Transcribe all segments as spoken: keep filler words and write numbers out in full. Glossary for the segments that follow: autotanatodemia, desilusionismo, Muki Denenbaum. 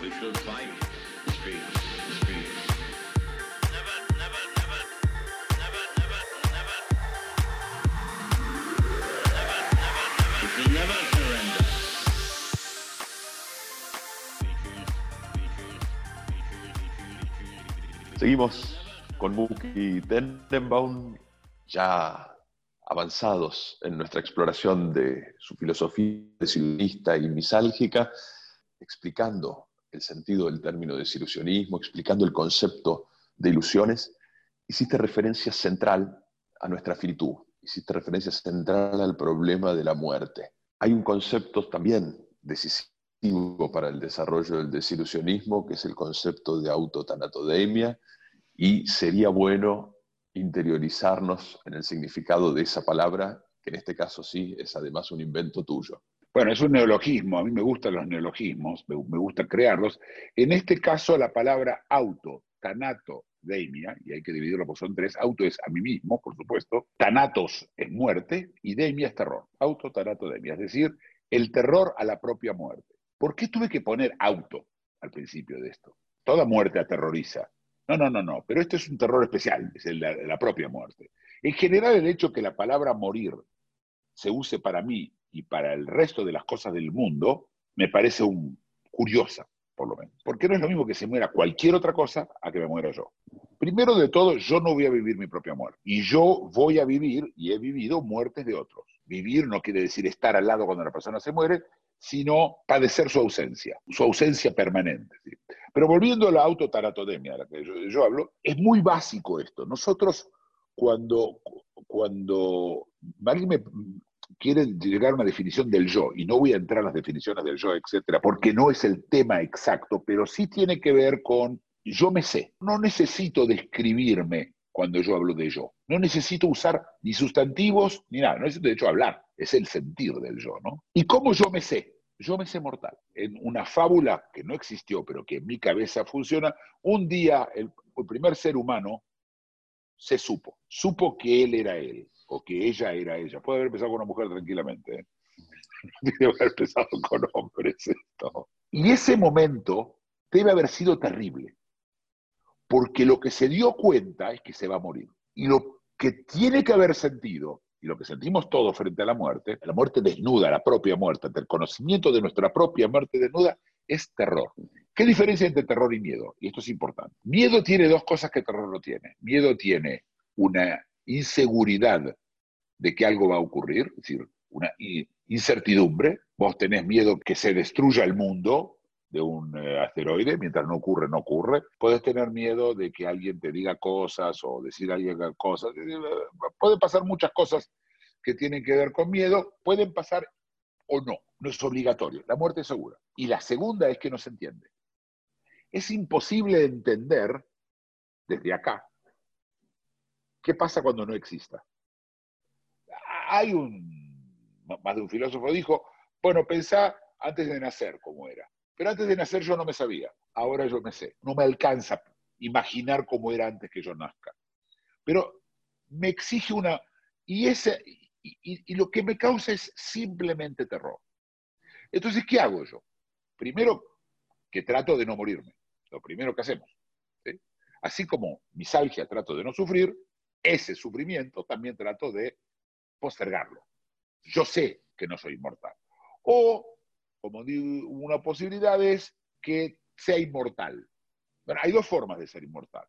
We shall fight the streets, the streets. Never, never, never, never, never, never. Never, never, never. We shall never surrender. Seguimos con Muki Denenbaum, ya avanzados en nuestra exploración de su filosofía desilusionista y misálgica, explicando el sentido del término desilusionismo, explicando el concepto de ilusiones. Hiciste referencia central a nuestra finitud, hiciste referencia central al problema de la muerte. Hay un concepto también decisivo para el desarrollo del desilusionismo, que es el concepto de autotanatodemia, y sería bueno interiorizarnos en el significado de esa palabra, que en este caso sí es además un invento tuyo. Bueno, es un neologismo, a mí me gustan los neologismos, me, me gusta crearlos. En este caso la palabra auto, tanato, deimia, y hay que dividirlo porque son tres, auto es a mí mismo, por supuesto, tanatos es muerte, y deimia es terror, auto, tanato, deimia, es decir, el terror a la propia muerte. ¿Por qué tuve que poner auto al principio de esto? Toda muerte aterroriza. No, no, no, no, pero esto es un terror especial, es el, la, la propia muerte. En general el hecho que la palabra morir se use para mí y para el resto de las cosas del mundo, me parece un, curiosa, por lo menos. Porque no es lo mismo que se muera cualquier otra cosa a que me muera yo. Primero de todo, yo no voy a vivir mi propia muerte. Y yo voy a vivir, y he vivido, muertes de otros. Vivir no quiere decir estar al lado cuando la persona se muere, sino padecer su ausencia, su ausencia permanente. ¿Sí? Pero volviendo a la autotanatodemia, de la que yo, yo hablo, es muy básico esto. Nosotros, cuando, cuando alguien me... quieren llegar a una definición del yo, y no voy a entrar en las definiciones del yo, etcétera, porque no es el tema exacto, pero sí tiene que ver con yo me sé. No necesito describirme cuando yo hablo de yo. No necesito usar ni sustantivos ni nada. No necesito, de hecho, hablar. Es el sentir del yo, ¿no? ¿Y cómo yo me sé? Yo me sé mortal. En una fábula que no existió, pero que en mi cabeza funciona, un día el, el primer ser humano se supo. Supo que él era él. O que ella era ella. Puede haber empezado con una mujer tranquilamente, ¿eh? Debe haber empezado con hombres esto. Y ese momento debe haber sido terrible, porque lo que se dio cuenta es que se va a morir. Y lo que tiene que haber sentido, y lo que sentimos todos frente a la muerte, la muerte desnuda, la propia muerte, el conocimiento de nuestra propia muerte desnuda, es terror. ¿Qué diferencia entre terror y miedo? Y esto es importante. Miedo tiene dos cosas que terror no tiene. Miedo tiene una inseguridad de que algo va a ocurrir, es decir, una incertidumbre. Vos tenés miedo que se destruya el mundo de un asteroide, mientras no ocurre, no ocurre. Podés tener miedo de que alguien te diga cosas o decir a alguien cosas. Pueden pasar muchas cosas que tienen que ver con miedo, pueden pasar o no, no es obligatorio, la muerte es segura. Y la segunda es que no se entiende. Es imposible entender desde acá. ¿Qué pasa cuando no exista? Hay un, más de un filósofo dijo, bueno, pensá antes de nacer cómo era. Pero antes de nacer yo no me sabía, ahora yo me sé. No me alcanza imaginar cómo era antes que yo nazca. Pero me exige una... Y, ese, y, y, y lo que me causa es simplemente terror. Entonces, ¿qué hago yo? Primero, que trato de no morirme. Lo primero que hacemos. ¿Sí? Así como misalgia trato de no sufrir, ese sufrimiento también trato de postergarlo. Yo sé que no soy inmortal. O, como digo, una posibilidad es que sea inmortal. Bueno, hay dos formas de ser inmortal.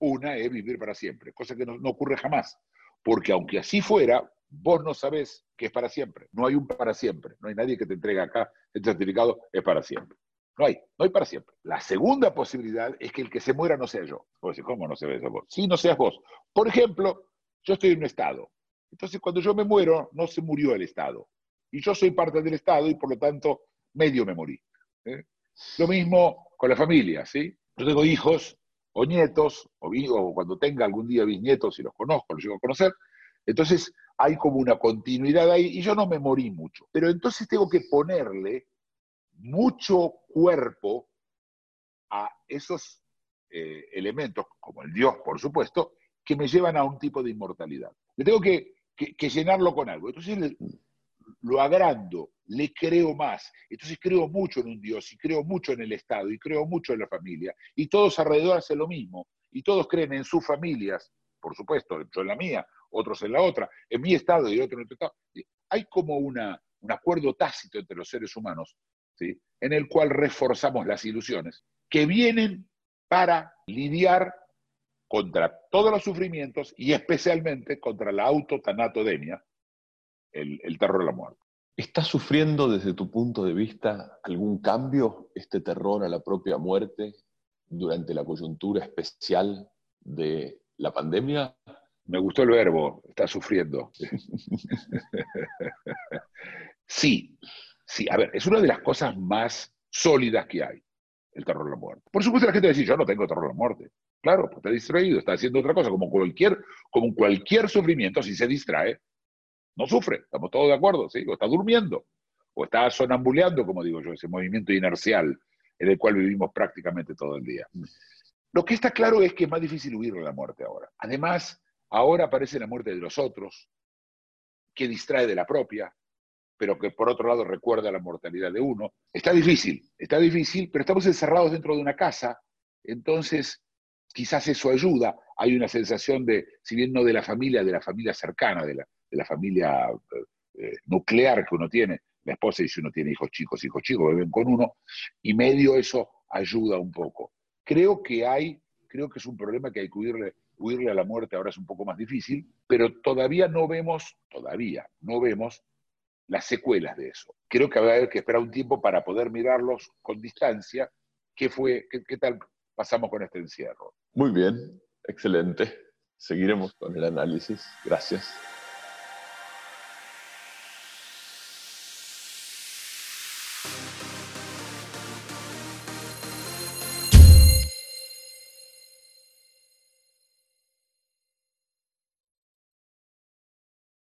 Una es vivir para siempre, cosa que no, no ocurre jamás. Porque aunque así fuera, vos no sabés que es para siempre. No hay un para siempre. No hay nadie que te entregue acá el certificado, es para siempre. No hay, no hay para siempre. La segunda posibilidad es que el que se muera no sea yo. Vos decís, ¿cómo no se ve eso vos? Sí, no seas vos. Por ejemplo, yo estoy en un Estado. Entonces, cuando yo me muero, no se murió el Estado. Y yo soy parte del Estado y, por lo tanto, medio me morí. ¿Eh? Lo mismo con la familia, ¿sí? Yo tengo hijos o nietos, o, o cuando tenga algún día bisnietos, si los conozco, los llego a conocer. Entonces, hay como una continuidad ahí y yo no me morí mucho. Pero entonces tengo que ponerle mucho cuerpo a esos eh, elementos, como el Dios, por supuesto, que me llevan a un tipo de inmortalidad. Le tengo que, que, que llenarlo con algo. Entonces le, lo agrando, le creo más. Entonces creo mucho en un Dios, y creo mucho en el Estado, y creo mucho en la familia. Y todos alrededor hacen lo mismo. Y todos creen en sus familias, por supuesto, yo en la mía, otros en la otra, en mi Estado y otro en otro Estado. Hay como una, un acuerdo tácito entre los seres humanos, ¿sí?, en el cual reforzamos las ilusiones que vienen para lidiar contra todos los sufrimientos y especialmente contra la autotanatodemia, el, el terror a la muerte. ¿Está sufriendo desde tu punto de vista algún cambio este terror a la propia muerte durante la coyuntura especial de la pandemia? Me gustó el verbo, está sufriendo. Sí, sí, a ver, es una de las cosas más sólidas que hay, el terror a la muerte. Por supuesto la gente va a decir, yo no tengo terror a la muerte. Claro, pues está distraído, está haciendo otra cosa, como cualquier, como cualquier sufrimiento, si se distrae, no sufre, estamos todos de acuerdo, ¿sí? O está durmiendo, o está sonambuleando, como digo yo, ese movimiento inercial en el cual vivimos prácticamente todo el día. Lo que está claro es que es más difícil huir de la muerte ahora. Además, ahora aparece la muerte de los otros, que distrae de la propia, pero que por otro lado recuerda la mortalidad de uno. Está difícil, está difícil, pero estamos encerrados dentro de una casa, entonces quizás eso ayuda. Hay una sensación de, si bien no de la familia, de la familia cercana, de la, de la familia eh, nuclear que uno tiene, la esposa, y si uno tiene hijos chicos, hijos chicos, viven con uno, y medio eso ayuda un poco. Creo que hay, creo que es un problema que hay que huirle, huirle a la muerte, ahora es un poco más difícil, pero todavía no vemos, todavía no vemos las secuelas de eso. Creo que habrá que esperar un tiempo para poder mirarlos con distancia, qué fue, qué, qué tal pasamos con este encierro. Muy bien, excelente. Seguiremos con el análisis. Gracias.